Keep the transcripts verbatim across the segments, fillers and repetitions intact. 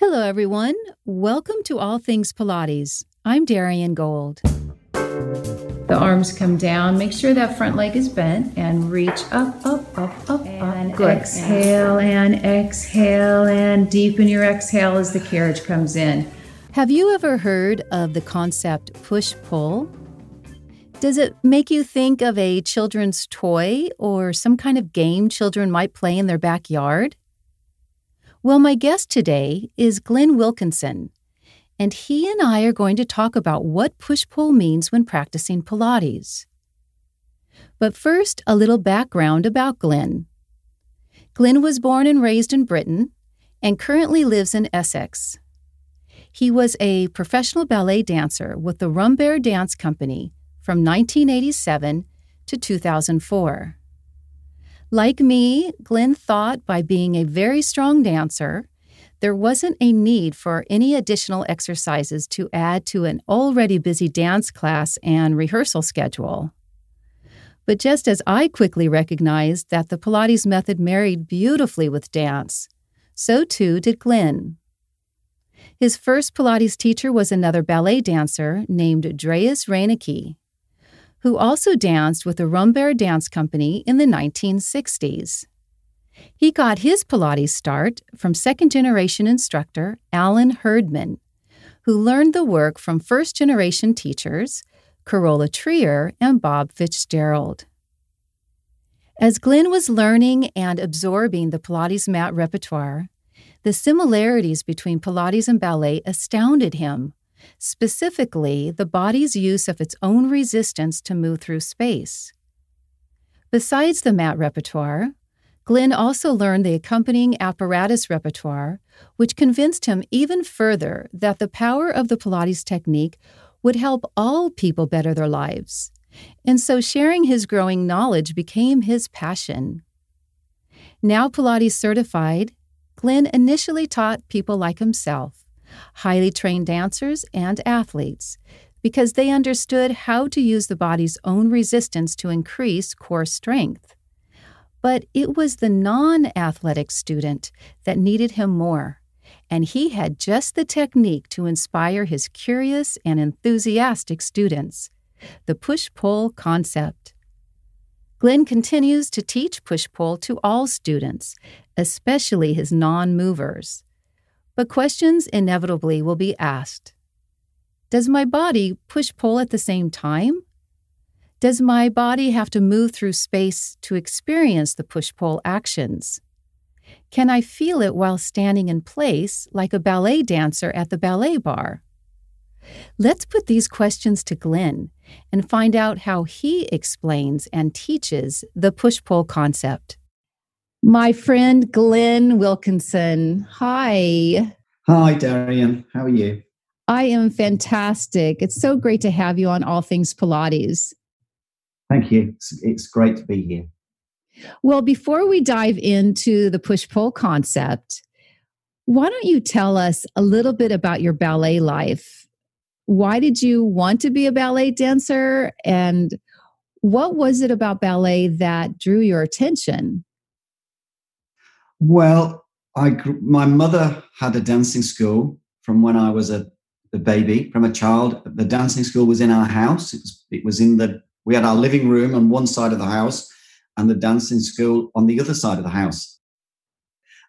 Hello, everyone. Welcome to All Things Pilates. I'm Darian Gold. The arms come down. Make sure that front leg is bent and reach up, up, up, up, and up. Good. Exhale and exhale and deepen your exhale as the carriage comes in. Have you ever heard of the concept push-pull? Does it make you think of a children's toy or some kind of game children might play in their backyard? Well, my guest today is Glenn Wilkinson, and he and I are going to talk about what push-pull means when practicing Pilates. But first, a little background about Glenn. Glenn was born and raised in Britain and currently lives in Essex. He was a professional ballet dancer with the Rambert Dance Company from nineteen eighty-seven to two thousand four. Like me, Glenn thought by being a very strong dancer, there wasn't a need for any additional exercises to add to an already busy dance class and rehearsal schedule. But just as I quickly recognized that the Pilates method married beautifully with dance, so too did Glenn. His first Pilates teacher was another ballet dancer named Andreas Reinecke, who also danced with the Rambert Dance Company in the nineteen sixties. He got his Pilates start from second-generation instructor Alan Herdman, who learned the work from first-generation teachers Carola Trier and Bob Fitzgerald. As Glenn was learning and absorbing the Pilates mat repertoire, the similarities between Pilates and ballet astounded him. Specifically, the body's use of its own resistance to move through space. Besides the mat repertoire, Glenn also learned the accompanying apparatus repertoire, which convinced him even further that the power of the Pilates technique would help all people better their lives, and so sharing his growing knowledge became his passion. Now Pilates certified, Glenn initially taught people like himself, highly trained dancers and athletes, because they understood how to use the body's own resistance to increase core strength. But it was the non-athletic student that needed him more, and he had just the technique to inspire his curious and enthusiastic students, the push-pull concept. Glenn continues to teach push-pull to all students, especially his non-movers. But questions inevitably will be asked. Does my body push-pull at the same time? Does my body have to move through space to experience the push-pull actions? Can I feel it while standing in place like a ballet dancer at the ballet bar? Let's put these questions to Glenn and find out how he explains and teaches the push-pull concept. My friend Glenn Wilkinson. Hi. Hi, Darian. How are you? I am fantastic. It's so great to have you on All Things Pilates. Thank you. It's, it's great to be here. Well, before we dive into the push-pull concept, why don't you tell us a little bit about your ballet life? Why did you want to be a ballet dancer? And what was it about ballet that drew your attention? Well, I my mother had a dancing school from when I was a, a baby, from a child. The dancing school was in our house. It was, it was in the, we had our living room on one side of the house and the dancing school on the other side of the house.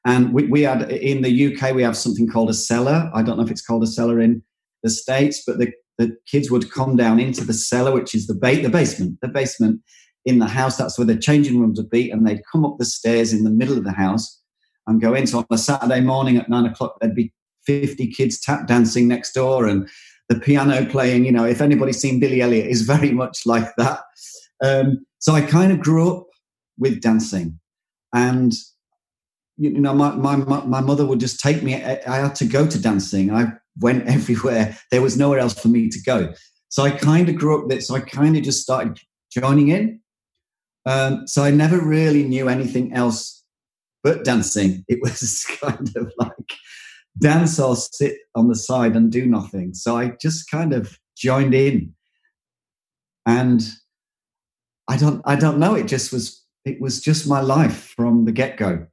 And we, we had, in the U K, we have something called a cellar. I don't know if it's called a cellar in the States, but the, the kids would come down into the cellar, which is the, ba- the basement, the basement in the house. That's where the changing rooms would be. And they'd come up the stairs in the middle of the house and go in. So on a Saturday morning at nine o'clock, there'd be fifty kids tap dancing next door and the piano playing. You know, if anybody's seen Billy Elliot, it's very much like that. Um, so I kind of grew up with dancing. And, you know, my, my, my mother would just take me. I had to go to dancing. I went everywhere. There was nowhere else for me to go. So I kind of grew up with it. So I kind of just started joining in. Um, so I never really knew anything else but dancing. It was kind of like dance or sit on the side and do nothing. So I just kind of joined in, and I don't, I don't know. It just was, it was just my life from the get-go.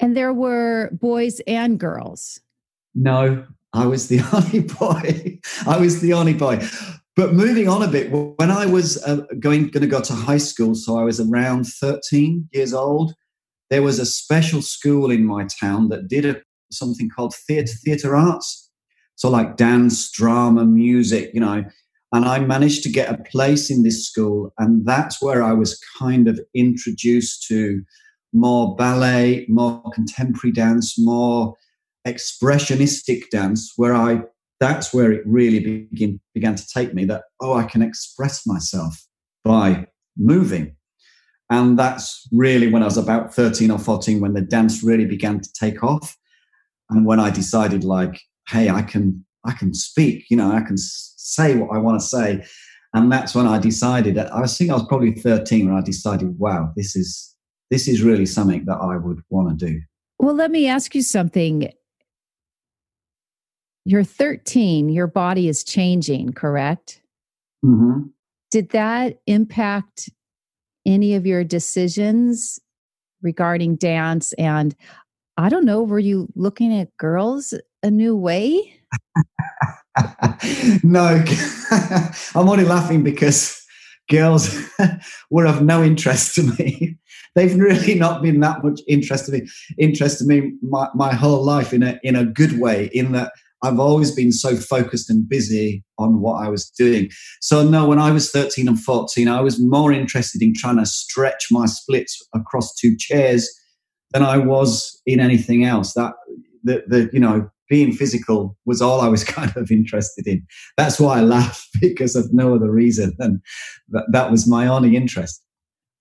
And there were boys and girls. No, I was the only boy. I was the only boy. But moving on a bit, when I was uh, going, going to go to high school, so I was around thirteen years old, there was a special school in my town that did a, something called theatre, theatre arts. So like dance, drama, music, you know. And I managed to get a place in this school, and that's where I was kind of introduced to more ballet, more contemporary dance, more expressionistic dance, where I, that's where it really begin, began to take me, that, oh, I can express myself by moving. And that's really when I was about thirteen or fourteen, when the dance really began to take off. And when I decided, like, hey, I can, I can speak, you know, I can say what I want to say. And that's when I decided, I think I was probably thirteen when I decided, wow, this is, this is really something that I would want to do. Well, let me ask you something. You're thirteen, your body is changing, correct? Mm-hmm. Did that impact any of your decisions regarding dance? And I don't know, were you looking at girls a new way? No, I'm only laughing because girls were of no interest to me. They've really not been that much interest to me, interest to me my, my whole life in a in a good way, in that I've always been so focused and busy on what I was doing. So no, when I was thirteen and fourteen, I was more interested in trying to stretch my splits across two chairs than I was in anything else. That the, the you know, being physical was all I was kind of interested in. That's why I laugh, because of no other reason than that, that was my only interest.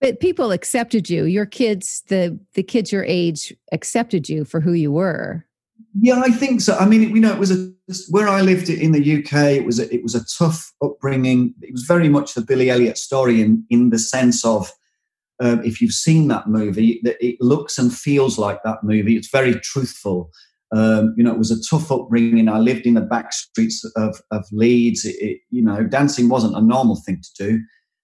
But people accepted you. Your kids, the the kids your age, accepted you for who you were. Yeah, I think so. I mean, you know, it was a, where I lived in the U K, it was a, it was a tough upbringing. It was very much the Billy Elliot story in, in the sense of, uh, if you've seen that movie, that it looks and feels like that movie. It's very truthful. Um, you know, it was a tough upbringing. I lived in the back streets of, of Leeds. It, it, you know, dancing wasn't a normal thing to do.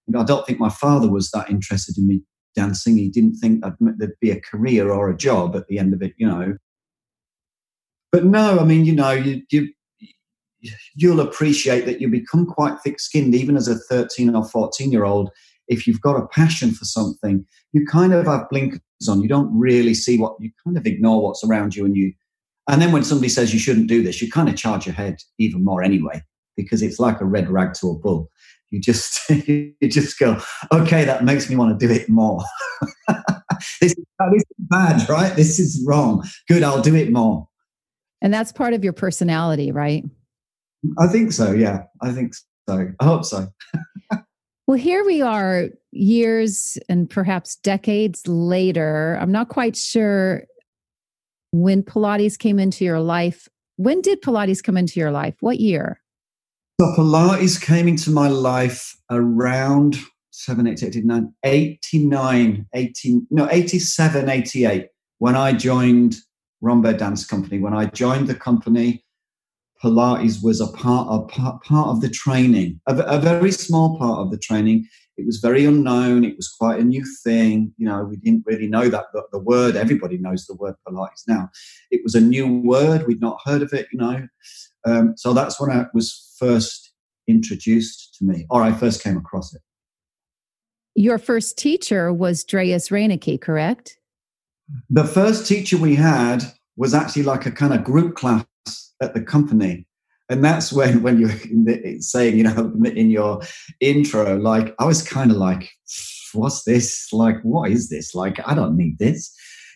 You know, I don't think my father was that interested in me dancing. He didn't think I'd, there'd be a career or a job at the end of it, you know. But no, I mean, you know, you, you, you'll appreciate that you become quite thick-skinned, even as a thirteen or fourteen-year-old. If you've got a passion for something, you kind of have blinkers on. You don't really see what, you kind of ignore what's around you. And you, and then when somebody says you shouldn't do this, you kind of charge your head even more anyway, because it's like a red rag to a bull. You just, you just go, okay, that makes me want to do it more. This is, this is bad, right? This is wrong. Good, I'll do it more. And that's part of your personality, right? I think so, yeah. I think so. I hope so. Well, here we are years and perhaps decades later. I'm not quite sure when Pilates came into your life. When did Pilates come into your life? What year? So Pilates came into my life around seven, eight, eight, nine, eighty-nine, eighteen, no, eighty-seven, eighty-eight, when I joined Rambert Dance Company. When I joined the company, Pilates was a part of, part of the training, a, a very small part of the training. It was very unknown. It was quite a new thing. You know, we didn't really know that, but the word, everybody knows the word Pilates now. It was a new word. We'd not heard of it, you know. Um, so that's when it was first introduced to me, or I first came across it. Your first teacher was Andreas Reinecke, correct? The first teacher we had was actually like a kind of group class at the company. And that's when, when you're in the, saying, you know, in your intro, like, I was kind of like, what's this? Like, what is this? Like, I don't need this.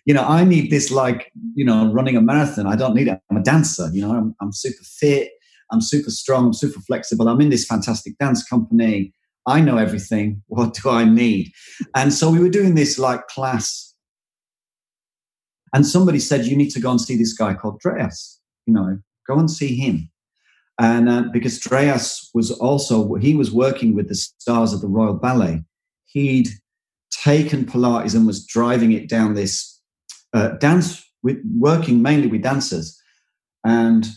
You know, I need this, like, you know, running a marathon. I don't need it. I'm a dancer. You know, I'm, I'm super fit. I'm super strong. I'm super flexible. I'm in this fantastic dance company. I know everything. What do I need? And so we were doing this like class. And somebody said, you need to go and see this guy called Andreas, you know, go and see him. And uh, because Andreas was also, he was working with the stars of the Royal Ballet. He'd taken Pilates and was driving it down this uh, dance, with, working mainly with dancers. And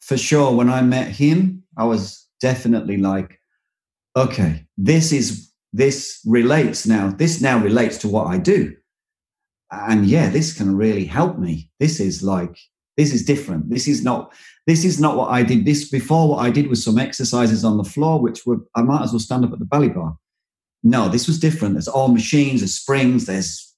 for sure, when I met him, I was definitely like, okay, this is, this relates now. This now relates to what I do. And yeah, this can really help me. This is like, This is different. This is not, this is not what I did. This before, what I did was some exercises on the floor, which were, I might as well stand up at the ballet bar. No, this was different. There's all machines, there's springs, there's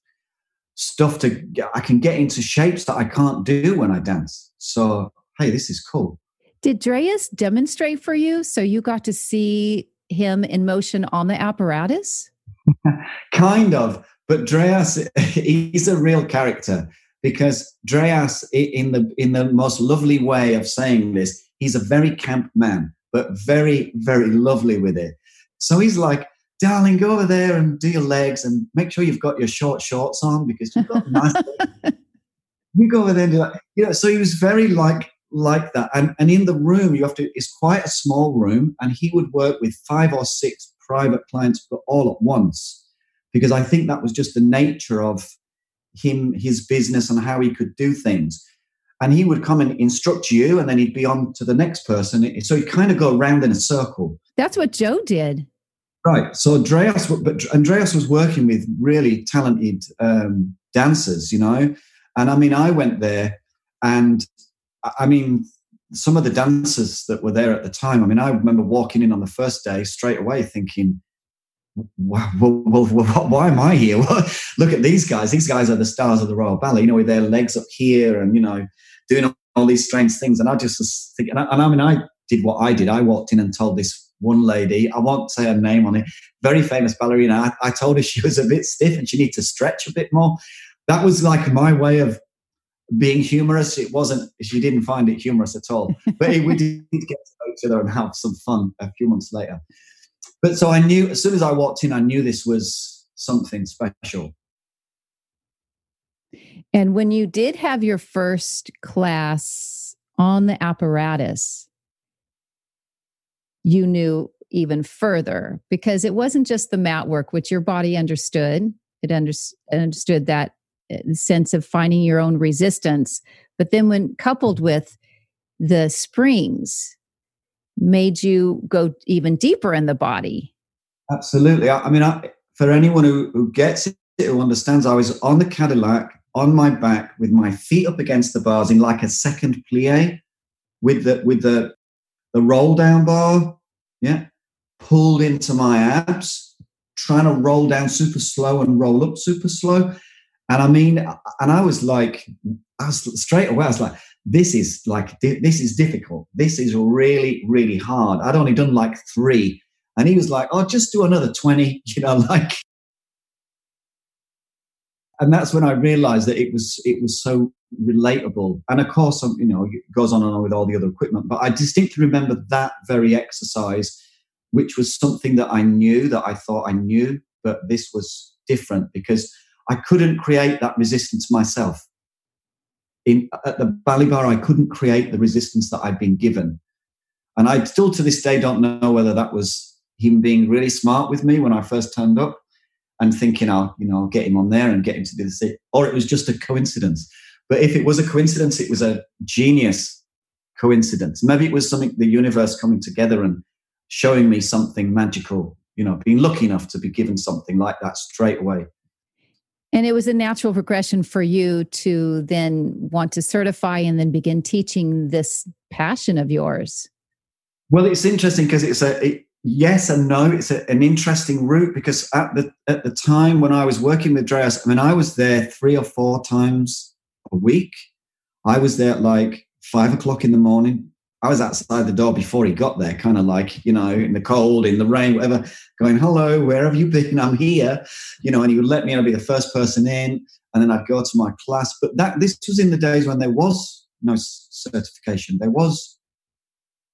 stuff to, I can get into shapes that I can't do when I dance. So, hey, this is cool. Did Dreas demonstrate for you? So you got to see him in motion on the apparatus? Kind of. But Dreas, he's a real character. Because Dreas, in the in the most lovely way of saying this, he's a very camp man, but very, very lovely with it. So he's like, darling, go over there and do your legs and make sure you've got your short shorts on because you've got nice legs. You go over there and do that. You know, so he was very like like that. And and in the room, you have to, it's quite a small room, and he would work with five or six private clients, but all at once. Because I think that was just the nature of him, his business, and how he could do things. And he would come and instruct you, and then he'd be on to the next person. So he'd kind of go around in a circle. That's what Joe did. Right. So Andreas, but Andreas was working with really talented um, dancers, you know. And I mean, I went there, and I mean, some of the dancers that were there at the time, I mean, I remember walking in on the first day straight away thinking, Well, well, well, why am I here? Look at these guys. These guys are the stars of the Royal Ballet, you know, with their legs up here and, you know, doing all these strange things. And I just was thinking, and I, and I mean, I did what I did. I walked in and told this one lady, I won't say her name on it, very famous ballerina. I, I told her she was a bit stiff and she needed to stretch a bit more. That was like my way of being humorous. It wasn't, she didn't find it humorous at all. But it, we did get to know each other and have some fun a few months later. But so I knew, as soon as I walked in, I knew this was something special. And when you did have your first class on the apparatus, you knew even further, because it wasn't just the mat work, which your body understood. It under, understood that sense of finding your own resistance. But then when coupled with the springs, made you go even deeper in the body. Absolutely. I, I mean, I, for anyone who, who gets it, who understands, I was on the Cadillac, on my back, with my feet up against the bars in like a second plie with the with the, the roll-down bar, yeah, pulled into my abs, trying to roll down super slow and roll up super slow. And I mean, and I was like, I was straight away, I was like, this is like, this is difficult. This is really, really hard. I'd only done like three. And he was like, oh, just do another twenty, you know, like. And that's when I realized that it was, it was so relatable. And of course, you know, it goes on and on with all the other equipment, but I distinctly remember that very exercise, which was something that I knew, that I thought I knew, but this was different because I couldn't create that resistance myself. In, at the ballet bar, I couldn't create the resistance that I'd been given. And I still to this day don't know whether that was him being really smart with me when I first turned up and thinking, I'll, you know, I'll get him on there and get him to do this, or it was just a coincidence. But if it was a coincidence, it was a genius coincidence. Maybe it was something, the universe coming together and showing me something magical, you know, being lucky enough to be given something like that straight away. And it was a natural progression for you to then want to certify and then begin teaching this passion of yours. Well, it's interesting because it's a it, yes and no. It's a, an interesting route because at the at the time when I was working with Dreas, I mean, I was there three or four times a week. I was there at like five o'clock in the morning. I was outside the door before he got there, kind of like, you know, in the cold, in the rain, whatever, going, hello, where have you been? I'm here, you know, and he would let me in. I'd be the first person in, and then I'd go to my class. But that this was in the days when there was no certification. There was,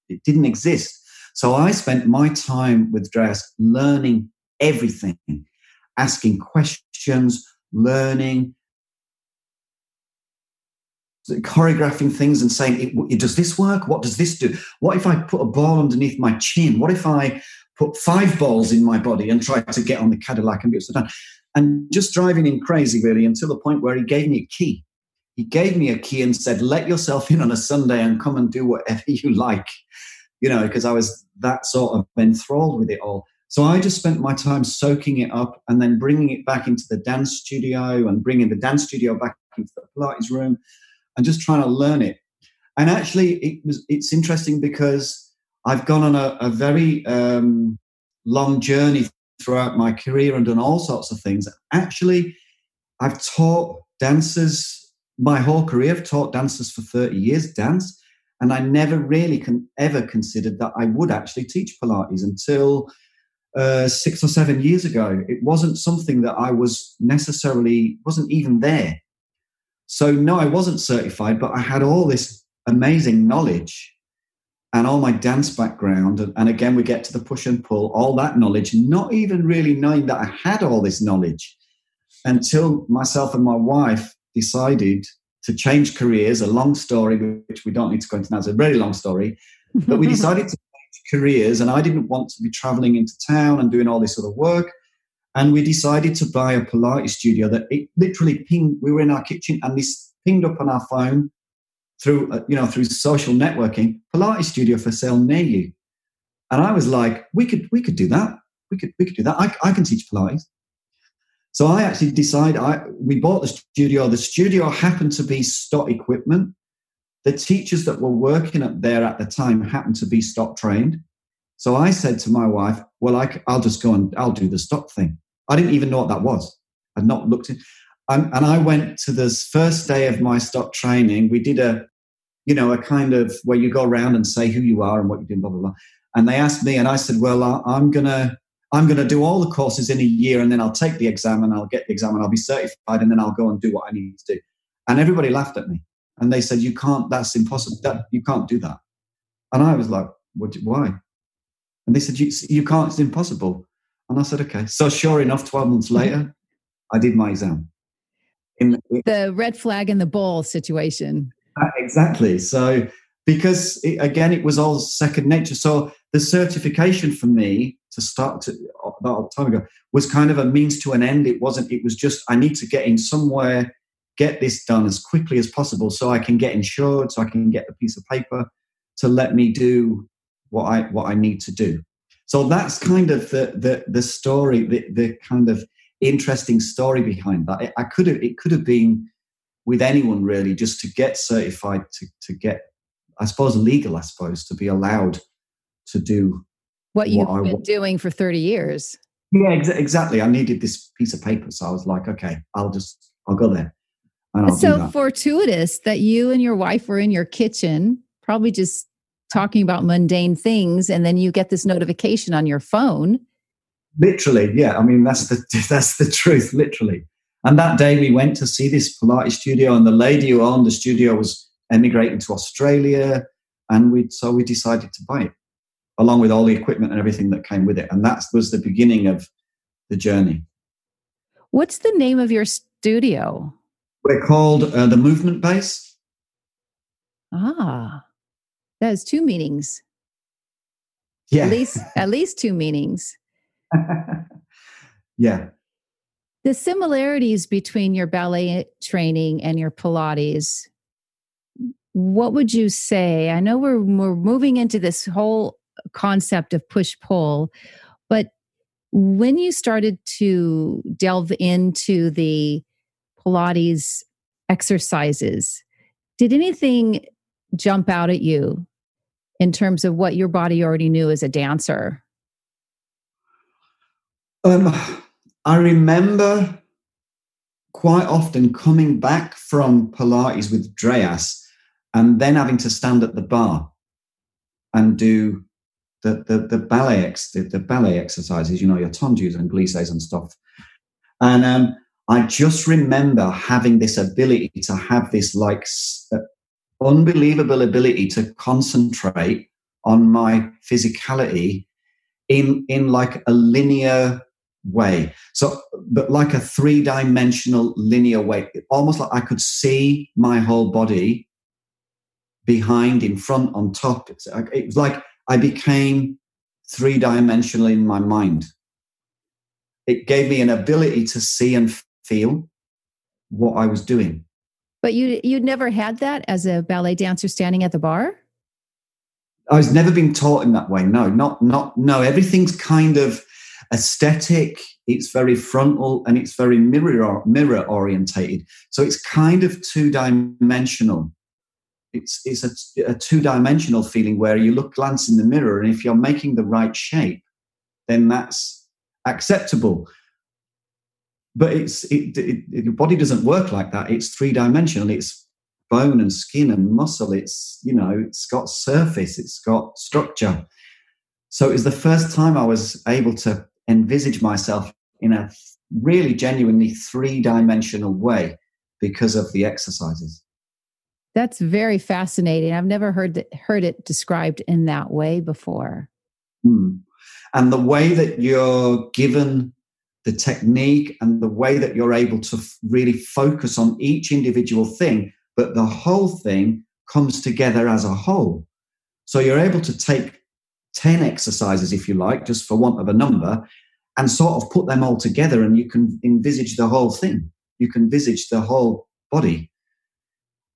it didn't exist. So I spent my time with Dreas learning everything, asking questions, learning, choreographing things and saying, does this work? What does this do? What if I put a ball underneath my chin? What if I put five balls in my body and try to get on the Cadillac and be upside down? And just driving him crazy, really, until the point where he gave me a key. He gave me a key and said, let yourself in on a Sunday and come and do whatever you like, you know, because I was that sort of enthralled with it all. So I just spent my time soaking it up and then bringing it back into the dance studio and bringing the dance studio back into the Pilates room. and just trying to learn it. And actually, it was, it's interesting because I've gone on a, a very um, long journey throughout my career and done all sorts of things. Actually, I've taught dancers my whole career. I've taught dancers for thirty years dance, and I never really con- ever considered that I would actually teach Pilates until uh, six or seven years ago. It wasn't something that I was necessarily, wasn't even there. So no, I wasn't certified, but I had all this amazing knowledge and all my dance background. And, and again, we get to the push and pull, all that knowledge, not even really knowing that I had all this knowledge until myself and my wife decided to change careers. A long story, which we don't need to go into now. It's a very long story, but we decided to change careers, and I didn't want to be traveling into town and doing all this other work. And we decided to buy a Pilates studio that it literally pinged. We were in our kitchen and this pinged up on our phone through, you know, through social networking, Pilates studio for sale near you. And I was like, we could, we could do that. We could, we could do that. I, I can teach Pilates. So I actually decided, I, we bought the studio. The studio happened to be stock equipment. The teachers that were working up there at the time happened to be stock trained. So I said to my wife, well, I, I'll just go and I'll do the stock thing. I didn't even know what that was. I'd not looked in. And, and I went to this first day of my stock training. We did a, you know, a kind of where you go around and say who you are and what you do, blah, blah, blah. And they asked me, and I said, well, I, I'm going to, I'm going to do all the courses in a year, and then I'll take the exam and I'll get the exam and I'll be certified, and then I'll go and do what I need to do. And everybody laughed at me and they said, you can't, that's impossible. That, you can't do that. And I was like, what, why? And they said, you, you can't, it's impossible. And I said, okay. So sure enough, twelve months later, I did my exam. In the, the red flag in the bowl situation. Uh, exactly. So because, it, again, it was all second nature. So the certification for me to start to, about a time ago, was kind of a means to an end. It wasn't, it was just, I need to get in somewhere, get this done as quickly as possible so I can get insured, so I can get the piece of paper to let me do what I what I need to do. So that's kind of the the, the story, the, the kind of interesting story behind that. I could have, it could have been with anyone really, just to get certified, to to get, I suppose, legal, I suppose, to be allowed to do what you've what been I, doing for thirty years. Yeah, ex- exactly. I needed this piece of paper, so I was like, okay, I'll just I'll go there. And I'll so do that. Fortuitous that you and your wife were in your kitchen, probably just talking about mundane things, and then you get this notification on your phone. Literally, yeah. I mean, that's the that's the truth, literally. And that day we went to see this Pilates studio, and the lady who owned the studio was emigrating to Australia, and we so we decided to buy it, along with all the equipment and everything that came with it. And that was the beginning of the journey. What's the name of your studio? We're called uh, The Movement Base. Ah, that has two meanings. Yeah. At least, at least two meanings. Yeah. The similarities between your ballet training and your Pilates, what would you say? I know we're, we're moving into this whole concept of push-pull, but when you started to delve into the Pilates exercises, did anything jump out at you in terms of what your body already knew as a dancer? Um, I remember quite often coming back from Pilates with Andreas and then having to stand at the bar and do the the, the ballet ex, the, the ballet exercises, you know, your tendus and glissades and stuff. And um, I just remember having this ability to have this like uh, unbelievable ability to concentrate on my physicality in in like a linear way. So, but like a three-dimensional linear way, almost like I could see my whole body behind, in front, on top. It was like I became three-dimensional in my mind. It gave me an ability to see and feel what I was doing. But you you'd never had that as a ballet dancer standing at the bar? I was never been taught in that way. No, not, not, no. Everything's kind of, aesthetic, it's very frontal, and it's very mirror mirror orientated. So it's kind of two-dimensional. It's it's a, a two-dimensional feeling where you look, glance in the mirror, and if you're making the right shape, then that's acceptable. But it's it, it, it, your body doesn't work like that. It's three-dimensional. It's bone and skin and muscle. It's, you know, it's got surface. It's got structure. So it was the first time I was able to envisage myself in a really genuinely three-dimensional way because of the exercises. That's very fascinating. I've never heard that, heard it described in that way before. Mm. And the way that you're given the technique and the way that you're able to f- really focus on each individual thing, but the whole thing comes together as a whole. So you're able to take ten exercises, if you like, just for want of a number, and sort of put them all together, and you can envisage the whole thing. You can envisage the whole body.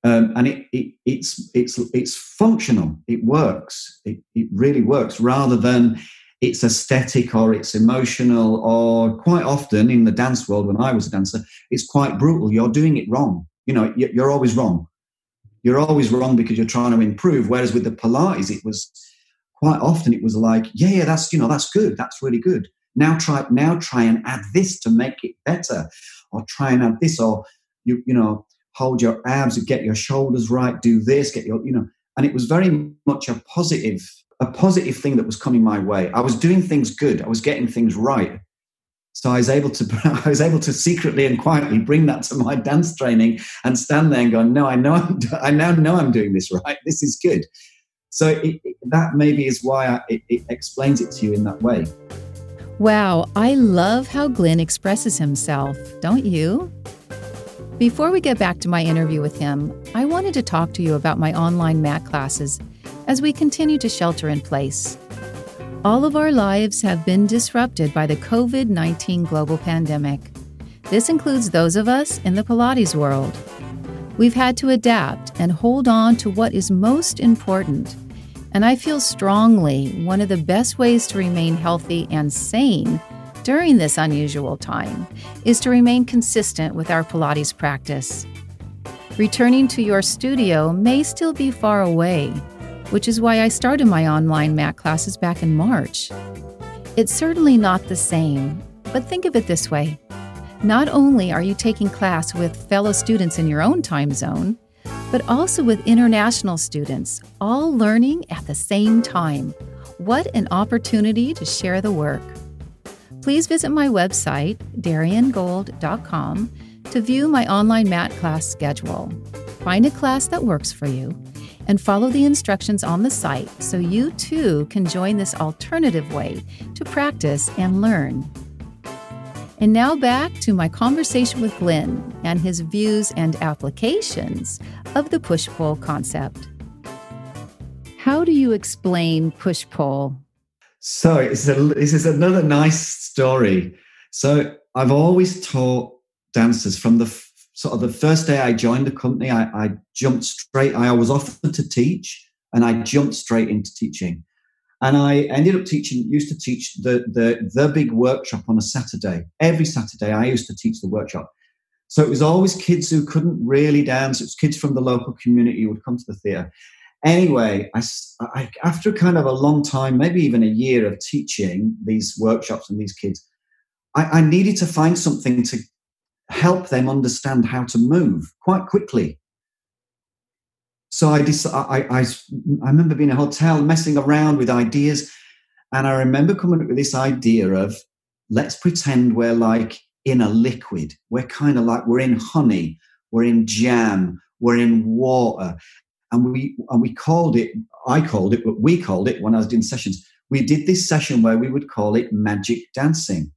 Um, and it, it, it's it's it's functional. It works. It, it really works, rather than it's aesthetic or it's emotional, or quite often in the dance world, when I was a dancer, it's quite brutal. You're doing it wrong. You know, you're always wrong. You're always wrong because you're trying to improve. Whereas with the Pilates, it was quite often it was like, yeah, yeah, that's, you know, that's good. That's really good. Now try, now try and add this to make it better, or try and add this, or you, you know, hold your abs, get your shoulders right, do this, get your, you know, and it was very much a positive. A positive thing that was coming my way. I was doing things good. I was getting things right. So I was able to, I was able to secretly and quietly bring that to my dance training and stand there and go, no, I know, I'm, I now know I'm doing this right. This is good. So it, it, that maybe is why I, it, it explains it to you in that way. Wow, I love how Glenn expresses himself. Don't you? Before we get back to my interview with him, I wanted to talk to you about my online mat classes. As we continue to shelter in place, all of our lives have been disrupted by the covid nineteen global pandemic. This includes those of us in the Pilates world. We've had to adapt and hold on to what is most important. And I feel strongly one of the best ways to remain healthy and sane during this unusual time is to remain consistent with our Pilates practice. Returning to your studio may still be far away, which is why I started my online mat classes back in March. It's certainly not the same, but think of it this way. Not only are you taking class with fellow students in your own time zone, but also with international students, all learning at the same time. What an opportunity to share the work. Please visit my website, darian gold dot com, to view my online mat class schedule. Find a class that works for you, and follow the instructions on the site so you too can join this alternative way to practice and learn. And now back to my conversation with Glenn and his views and applications of the push-pull concept. How do you explain push-pull? So it's a, this is another nice story. So I've always taught dancers from the sort of the first day I joined the company, I, I jumped straight. I was offered to teach, and I jumped straight into teaching. And I ended up teaching, used to teach the, the, the big workshop on a Saturday. Every Saturday, I used to teach the workshop. So it was always kids who couldn't really dance. It was kids from the local community who would come to the theatre. Anyway, I, I, after kind of a long time, maybe even a year of teaching these workshops and these kids, I, I needed to find something to help them understand how to move quite quickly. So I, dec- I, I, I remember being in a hotel messing around with ideas, and I remember coming up with this idea of, let's pretend we're like in a liquid. We're kind of like, we're in honey, we're in jam, we're in water. And we, and we called it, I called it, but we called it when I was doing sessions, we did this session where we would call it magic dancing.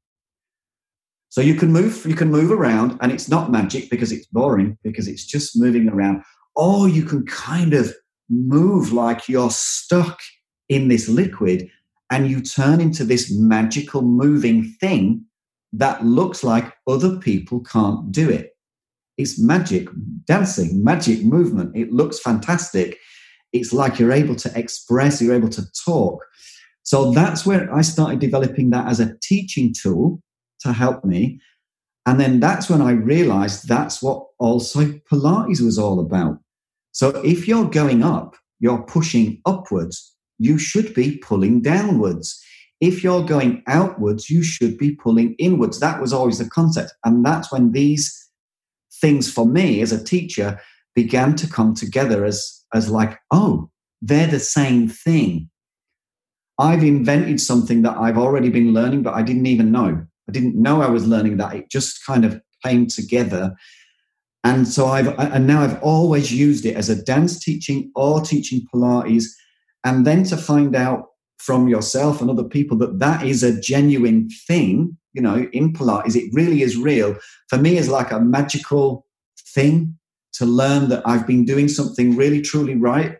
So you can move, you can move around, and it's not magic because it's boring, because it's just moving around. Or you can kind of move like you're stuck in this liquid, and you turn into this magical moving thing that looks like other people can't do it. It's magic dancing, magic movement. It looks fantastic. It's like you're able to express, you're able to talk. So that's where I started developing that as a teaching tool to help me. And then that's when I realized that's what also Pilates was all about. So if you're going up, you're pushing upwards, you should be pulling downwards. If you're going outwards, you should be pulling inwards. That was always the concept. And that's when these things for me as a teacher began to come together as, as like, oh, they're the same thing. I've invented something that I've already been learning, but I didn't even know. I didn't know I was learning that. It just kind of came together. And so I've, and now I've always used it as a dance teaching or teaching Pilates. And then to find out from yourself and other people that that is a genuine thing, you know, in Pilates, it really is real. For me, it's like a magical thing to learn that I've been doing something really, truly right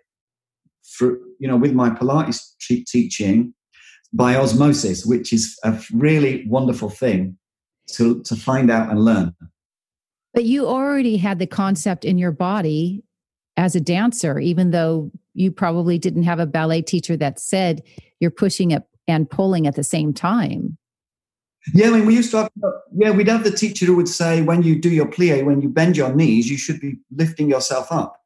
for, you know, with my Pilates te- teaching by osmosis, which is a really wonderful thing to, to find out and learn. But you already had the concept in your body as a dancer, even though you probably didn't have a ballet teacher that said you're pushing up and pulling at the same time. Yeah, I mean, we used to have, yeah, we'd have the teacher who would say, when you do your plie, when you bend your knees, you should be lifting yourself up.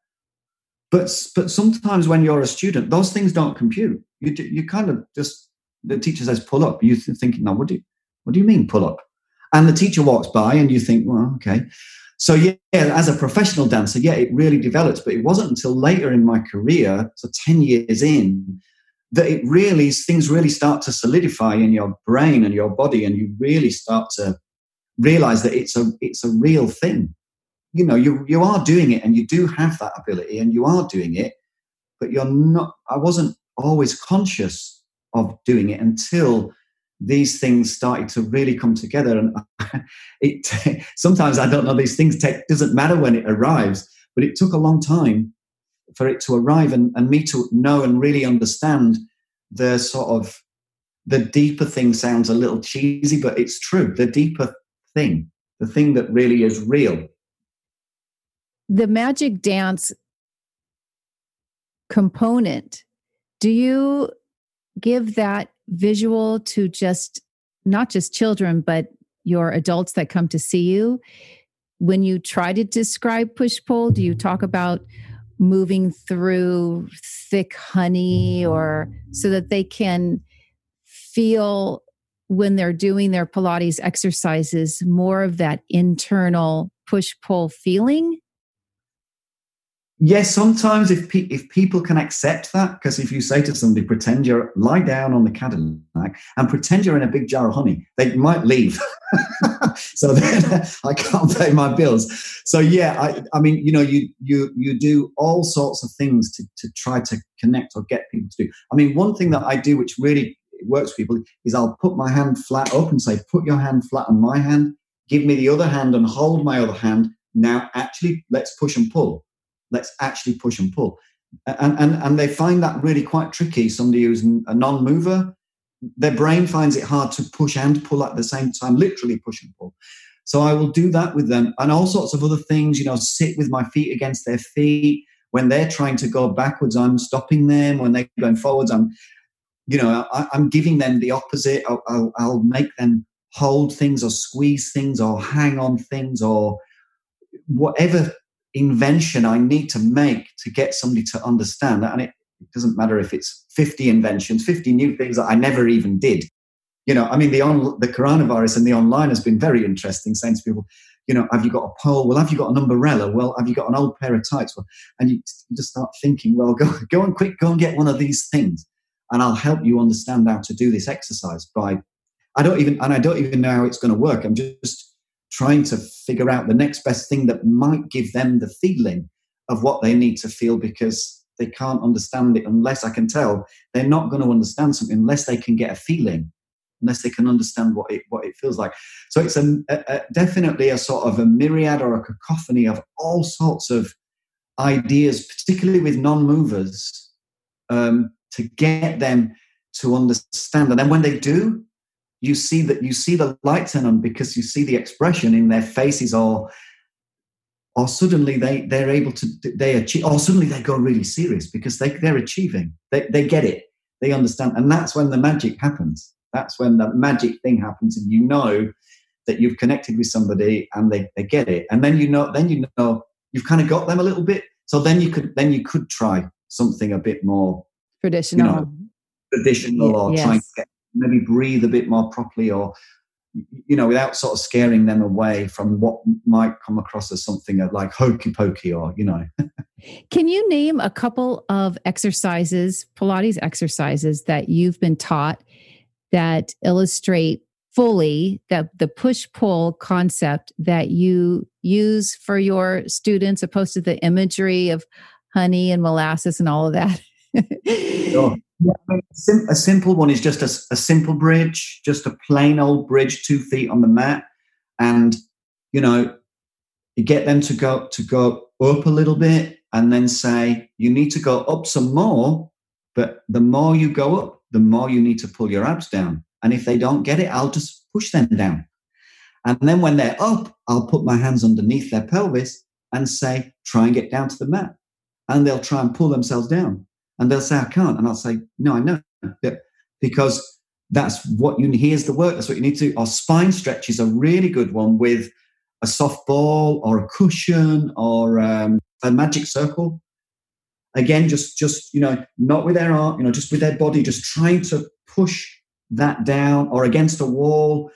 But but sometimes when you're a student, those things don't compute. You do, you kind of just, the teacher says, pull up. You're thinking, no, what do you, what do you mean pull up? And the teacher walks by and you think, well, okay. So, yeah, as a professional dancer, yeah, it really developed. But it wasn't until later in my career, so ten years in, that it really, things really start to solidify in your brain and your body, and you really start to realize that it's a it's a real thing. You know, you you are doing it, and you do have that ability, and you are doing it, but you're not, I wasn't always conscious of doing it until these things started to really come together. And it sometimes, I don't know, these things take, doesn't matter when it arrives, but it took a long time for it to arrive and, and me to know and really understand the sort of, the deeper thing. Sounds a little cheesy, but it's true. The deeper thing, the thing that really is real. The magic dance component, do you give that visual to just, not just children, but your adults that come to see you? When you try to describe push-pull, do you talk about moving through thick honey, or so that they can feel when they're doing their Pilates exercises more of that internal push-pull feeling? Yes, sometimes if pe- if people can accept that, because if you say to somebody, pretend you're, lie down on the Cadillac and pretend you're in a big jar of honey, they might leave. So then I can't pay my bills. So yeah, I, I mean, you know, you you you do all sorts of things to, to try to connect or get people to do. I mean, one thing that I do which really works for people is I'll put my hand flat up and say, put your hand flat on my hand, give me the other hand and hold my other hand. Now actually, let's push and pull. Let's actually push and pull. And, and and they find that really quite tricky. Somebody who's a non-mover, their brain finds it hard to push and pull at the same time, literally push and pull. So I will do that with them. And all sorts of other things, you know, sit with my feet against their feet. When they're trying to go backwards, I'm stopping them. When they're going forwards, I'm, you know, I, I'm giving them the opposite. I'll, I'll, I'll make them hold things or squeeze things or hang on things or whatever invention I need to make to get somebody to understand that. And it doesn't matter if it's fifty inventions, fifty new things that I never even did. You know, I mean, the on, the coronavirus and the online has been very interesting, saying to people, you know, have you got a pole? Well, have you got an umbrella? Well, have you got an old pair of tights? Well, and you just start thinking, well, go, go and quick, go and get one of these things. And I'll help you understand how to do this exercise by, I don't even, and I don't even know how it's going to work. I'm just trying to figure out the next best thing that might give them the feeling of what they need to feel, because they can't understand it unless I can tell. They're not going to understand something unless they can get a feeling, unless they can understand what it what it feels like. So it's a, a, a, definitely a sort of a myriad or a cacophony of all sorts of ideas, particularly with non-movers, um, to get them to understand. And then when they do, you see that you see the light turn on, because you see the expression in their faces, or or suddenly they they're able to they achieve, or suddenly they go really serious because they they're achieving, they they get it. they understand. And that's when the magic happens. That's when the magic thing happens, and you know that you've connected with somebody and they, they get it. And then you know, then you know you've kind of got them a little bit. So then you could then you could try something a bit more traditional, you know, traditional, or yes. try and get, maybe breathe a bit more properly, or you know, without sort of scaring them away from what might come across as something like hokey pokey, or you know. Can you name a couple of exercises, Pilates exercises, that you've been taught that illustrate fully that the push-pull concept that you use for your students, opposed to the imagery of honey and molasses and all of that? Sure. Yeah, I mean, sim- a simple one is just a, a simple bridge, just a plain old bridge, two feet on the mat, and you know, you get them to go to go up a little bit, and then say you need to go up some more. But the more you go up, the more you need to pull your abs down. And if they don't get it, I'll just push them down. And then when they're up, I'll put my hands underneath their pelvis and say, try and get down to the mat. And they'll try and pull themselves down. And they'll say, I can't. And I'll say, no, I know. Because that's what you need. Here's the work. That's what you need to. Or spine stretch is a really good one, with a soft ball or a cushion or um, a magic circle. Again, just, just you know, not with their arm, you know, just with their body, just trying to push that down, or against a wall.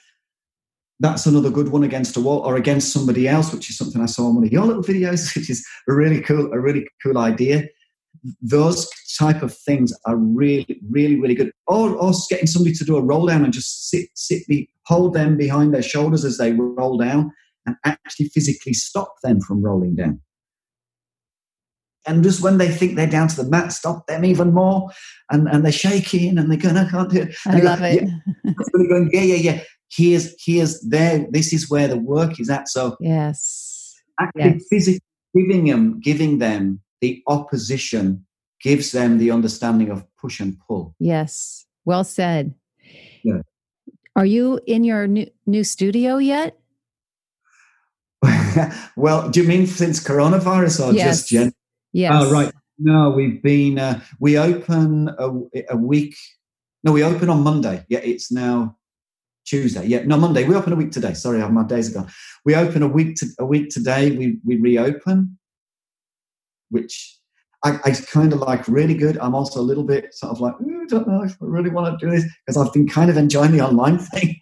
That's another good one, against a wall or against somebody else, which is something I saw in one of your little videos, which is a really cool, a really cool idea. Those type of things are really, really, really good. Or, or getting somebody to do a roll down and just sit, sit, be, hold them behind their shoulders as they roll down, and actually physically stop them from rolling down. And just when they think they're down to the mat, stop them even more. And, and they're shaking and they're going, I can't do it. And I love go, it. Yeah. Going, yeah, yeah, yeah. Here's, here's there. This is where the work is at. So yes, actually yes. physically giving them, giving them the opposition gives them the understanding of push and pull. Yes. Well said. Yeah. Are you in your new, new studio yet? Well, do you mean since coronavirus or yes. just generally? Yes. Oh, right. No, we've been, uh, we open a, a week. No, we open on Monday. Yeah, it's now Tuesday. Yeah, no, Monday. We open a week today. Sorry, my days are gone. We open a week to, a week today. We we reopen, which I, I kind of like really good. I'm also a little bit sort of like, I don't know if I really want to do this, because I've been kind of enjoying the online thing.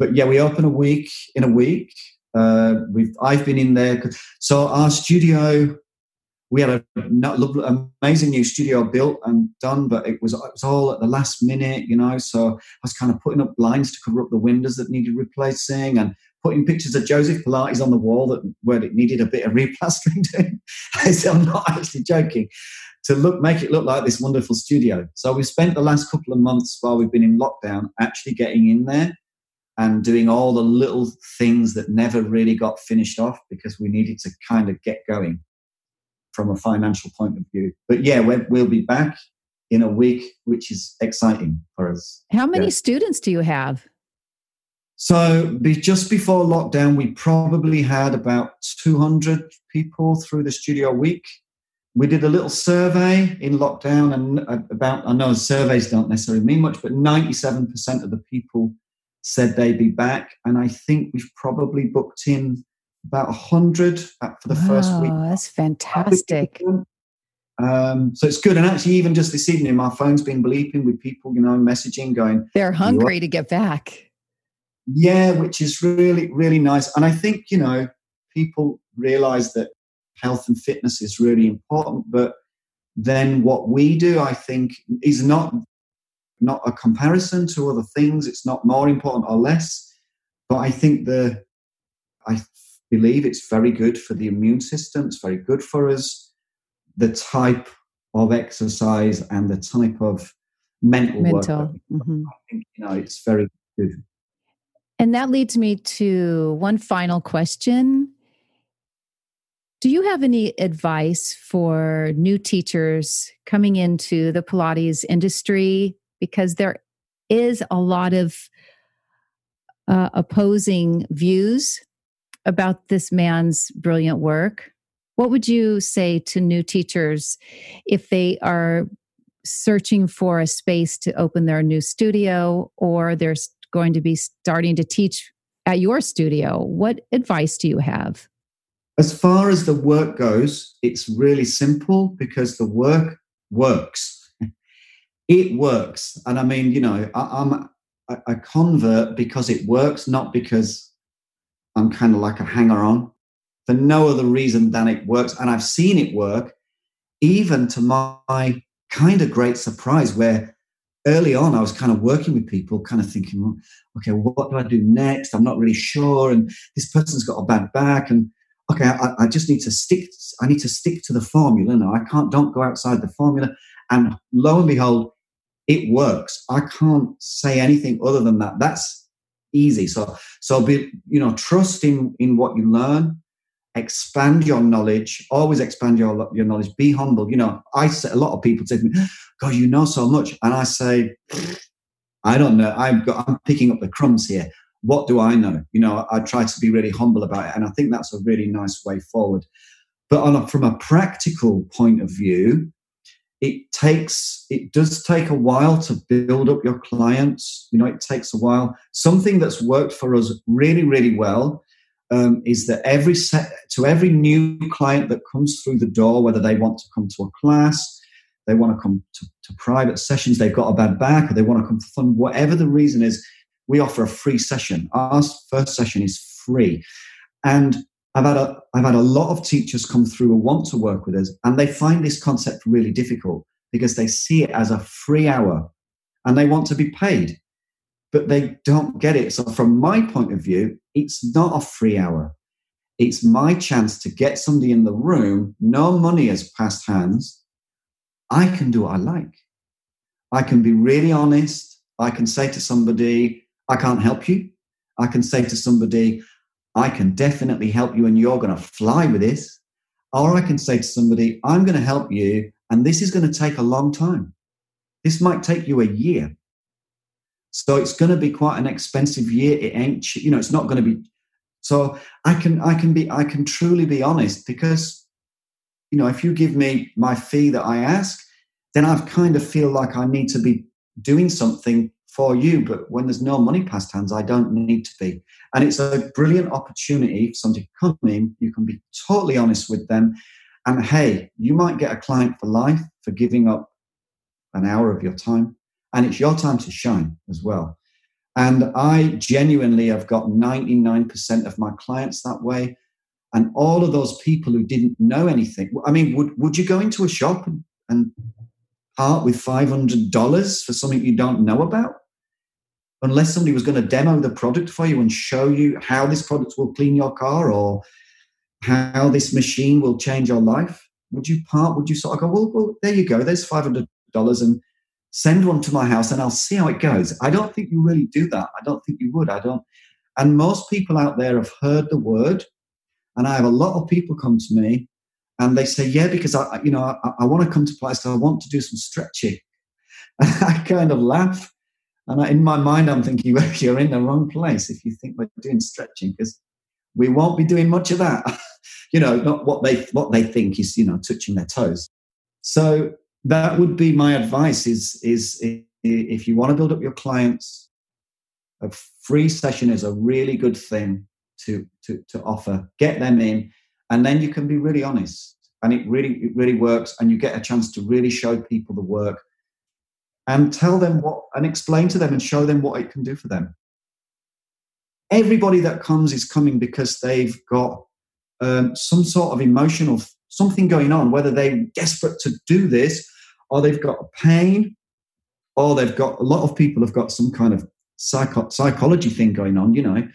But yeah, we open a week in a week. Uh, we've, I've been in there. So our studio, we had a lovely, amazing new studio built and done, but it was, it was all at the last minute, you know. So I was kind of putting up blinds to cover up the windows that needed replacing, and putting pictures of Joseph Pilates on the wall that where it needed a bit of replastering doing. So I'm not actually joking. To look, make it look like this wonderful studio. So we spent the last couple of months while we've been in lockdown actually getting in there and doing all the little things that never really got finished off, because we needed to kind of get going from a financial point of view. But yeah, we'll be back in a week, which is exciting for us. How many yeah. students do you have? So be, just before lockdown, we probably had about two hundred people through the studio a week. We did a little survey in lockdown, and about, I know surveys don't necessarily mean much, but ninety-seven percent of the people said they'd be back, and I think we've probably booked in about one hundred for the wow, first week. Oh, that's fantastic. Um, so it's good. And actually, even just this evening, my phone's been bleeping with people, you know, messaging, going... They're hungry to get back. Yeah, which is really, really nice. And I think, you know, people realize that health and fitness is really important, but then what we do, I think, is not... not a comparison to other things. It's not more important or less, but I think the, I believe it's very good for the immune system. It's very good for us. The type of exercise and the type of mental, mental. work. Mm-hmm. I think, you know, it's very good. And that leads me to one final question. Do you have any advice for new teachers coming into the Pilates industry? Because there is a lot of uh, opposing views about this man's brilliant work. What would you say to new teachers if they are searching for a space to open their new studio, or they're going to be starting to teach at your studio, what advice do you have? As far as the work goes, it's really simple because the work works. It works. And I mean, you know, I, I'm a convert because it works, not because I'm kind of like a hanger-on, for no other reason than it works. And I've seen it work, even to my kind of great surprise, where early on I was kind of working with people, kind of thinking, well, okay, what do I do next? I'm not really sure. And this person's got a bad back. And okay, I, I just need to stick, I need to stick to the formula. No, I can't, don't go outside the formula. And lo and behold, it works. I can't say anything other than that. That's easy. So, so be, you know, trust in, in what you learn, expand your knowledge, always expand your, your knowledge, be humble. You know, I say, a lot of people say to me, God, you know so much. And I say, I don't know. I've got, I'm picking up the crumbs here. What do I know? You know, I try to be really humble about it. And I think that's a really nice way forward. But on a, from a practical point of view, It takes, it does take a while to build up your clients. You know, it takes a while. Something that's worked for us really, really well um, is that every set, to every new client that comes through the door, whether they want to come to a class, they want to come to, to private sessions, they've got a bad back, or they want to come for fun, whatever the reason is, we offer a free session. Our first session is free. And I've had a I've had a lot of teachers come through and want to work with us, and they find this concept really difficult because they see it as a free hour and they want to be paid, but they don't get it. So from my point of view, it's not a free hour. It's my chance to get somebody in the room. No money has passed hands. I can do what I like. I can be really honest. I can say to somebody, I can't help you. I can say to somebody, I can definitely help you and you're going to fly with this. Or I can say to somebody, I'm going to help you and this is going to take a long time. This might take you a year. So it's going to be quite an expensive year. It ain't, you know, it's not going to be. So I can, I can be, I can truly be honest because, you know, if you give me my fee that I ask, then I've kind of feel like I need to be doing something for you, but when there's no money past hands, I don't need to be. And it's a brilliant opportunity for somebody to come in. You can be totally honest with them. And hey, you might get a client for life for giving up an hour of your time. And it's your time to shine as well. And I genuinely have got ninety-nine percent of my clients that way. And all of those people who didn't know anything, I mean, would, would you go into a shop and, and part with five hundred dollars for something you don't know about? Unless somebody was going to demo the product for you and show you how this product will clean your car or how this machine will change your life, would you part? Would you sort of go, well, well there you go, there's five hundred dollars and send one to my house and I'll see how it goes? I don't think you really do that. I don't think you would. I don't. And most people out there have heard the word, and I have a lot of people come to me and they say, yeah, because I, you know, I, I want to come to Pilates, so I want to do some stretching. And I kind of laugh. And in my mind, I'm thinking, well, you're in the wrong place if you think we're doing stretching, because we won't be doing much of that. You know, not what they what they think is, you know, touching their toes. So that would be my advice is, is if you want to build up your clients, a free session is a really good thing to, to, to offer. Get them in, and then you can be really honest. And it really, it really works, and you get a chance to really show people the work. And tell them what, and explain to them and show them what it can do for them. Everybody that comes is coming because they've got um, some sort of emotional, something going on, whether they're desperate to do this or they've got a pain or they've got, a lot of people have got some kind of psycho- psychology thing going on, you know,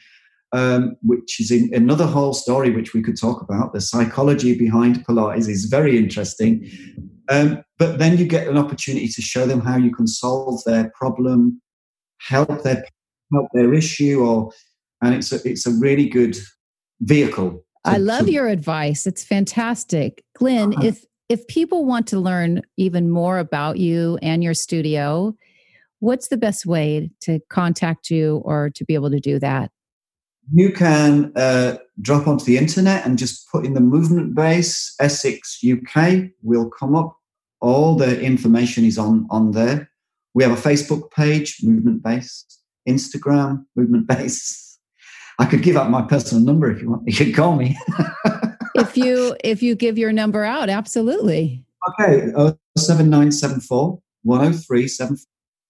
um, which is in another whole story which we could talk about. The psychology behind Pilates is very interesting. Um, but then you get an opportunity to show them how you can solve their problem, help their help their issue, or and it's a, it's a really good vehicle. To, I love to... your advice. It's fantastic, Glenn. Uh-huh. If if people want to learn even more about you and your studio, what's the best way to contact you or to be able to do that? You can uh, drop onto the internet and just put in the Movement Base, Essex, U K. We'll come up. all the information is on, on there. We have a Facebook page, Movement Base, Instagram, Movement Base. I could give out my personal number if you want. You could call me. If you if you give your number out, absolutely. Okay, oh seven nine seven four, one oh three seven four.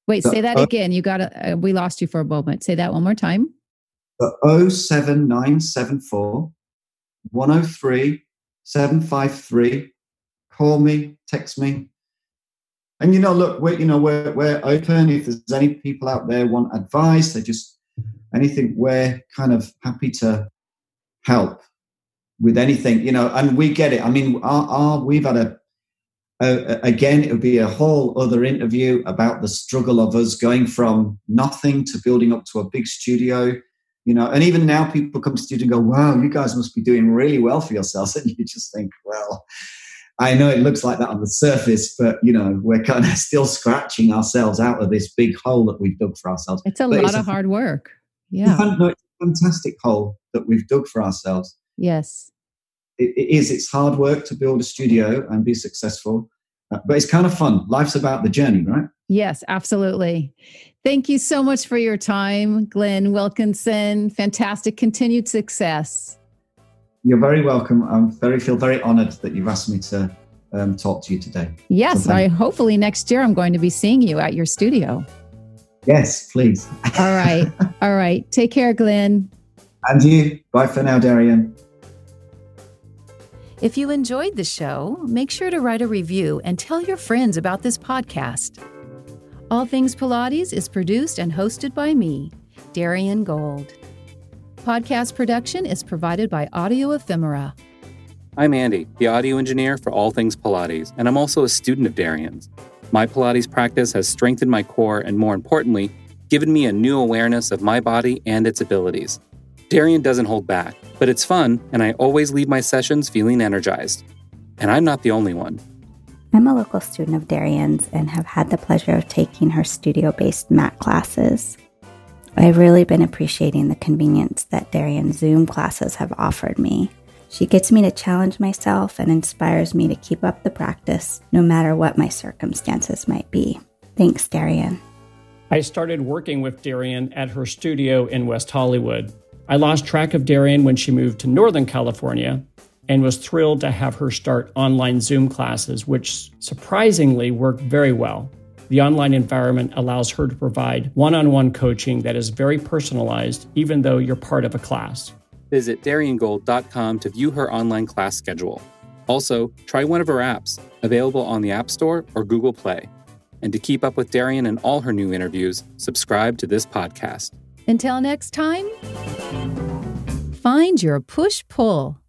Wait, so, say that oh, again. You got uh, we lost you for a moment. Say that one more time. oh seven nine seven four, one oh three, seven five three. Call me, text me. And, you know, look, we're, you know, we're, we're open. If there's any people out there want advice, they just, anything, we're kind of happy to help with anything, you know, and we get it. I mean, our, our, we've had a, a, again, it would be a whole other interview about the struggle of us going from nothing to building up to a big studio, you know, and even now people come to studio and go, wow, you guys must be doing really well for yourselves. And you just think, well, I know it looks like that on the surface, but, you know, we're kind of still scratching ourselves out of this big hole that we've dug for ourselves. It's a but lot it's of a, hard work. Yeah. No, it's a fantastic hole that we've dug for ourselves. Yes. It, it is. It's hard work to build a studio and be successful, but it's kind of fun. Life's about the journey, right? Yes, absolutely. Thank you so much for your time, Glenn Wilkinson. Fantastic. Continued success. You're very welcome. I very feel very honored that you've asked me to um, talk to you today. Yes, so I hopefully next year I'm going to be seeing you at your studio. Yes, please. All right. All right. Take care, Glenn. And you. Bye for now, Darian. If you enjoyed the show, make sure to write a review and tell your friends about this podcast. All Things Pilates is produced and hosted by me, Darian Gold. Podcast production is provided by Audio Ephemera. I'm Andy, the audio engineer for All Things Pilates, and I'm also a student of Darian's. My Pilates practice has strengthened my core and, more importantly, given me a new awareness of my body and its abilities. Darian doesn't hold back, but it's fun, and I always leave my sessions feeling energized. And I'm not the only one. I'm a local student of Darian's and have had the pleasure of taking her studio-based mat classes. I've really been appreciating the convenience that Darian's Zoom classes have offered me. She gets me to challenge myself and inspires me to keep up the practice, no matter what my circumstances might be. Thanks, Darian. I started working with Darian at her studio in West Hollywood. I lost track of Darian when she moved to Northern California and was thrilled to have her start online Zoom classes, which surprisingly work very well. The online environment allows her to provide one-on-one coaching that is very personalized, even though you're part of a class. Visit darian gold dot com to view her online class schedule. Also, try one of her apps, available on the App Store or Google Play. And to keep up with Darian and all her new interviews, subscribe to this podcast. Until next time, find your push-pull.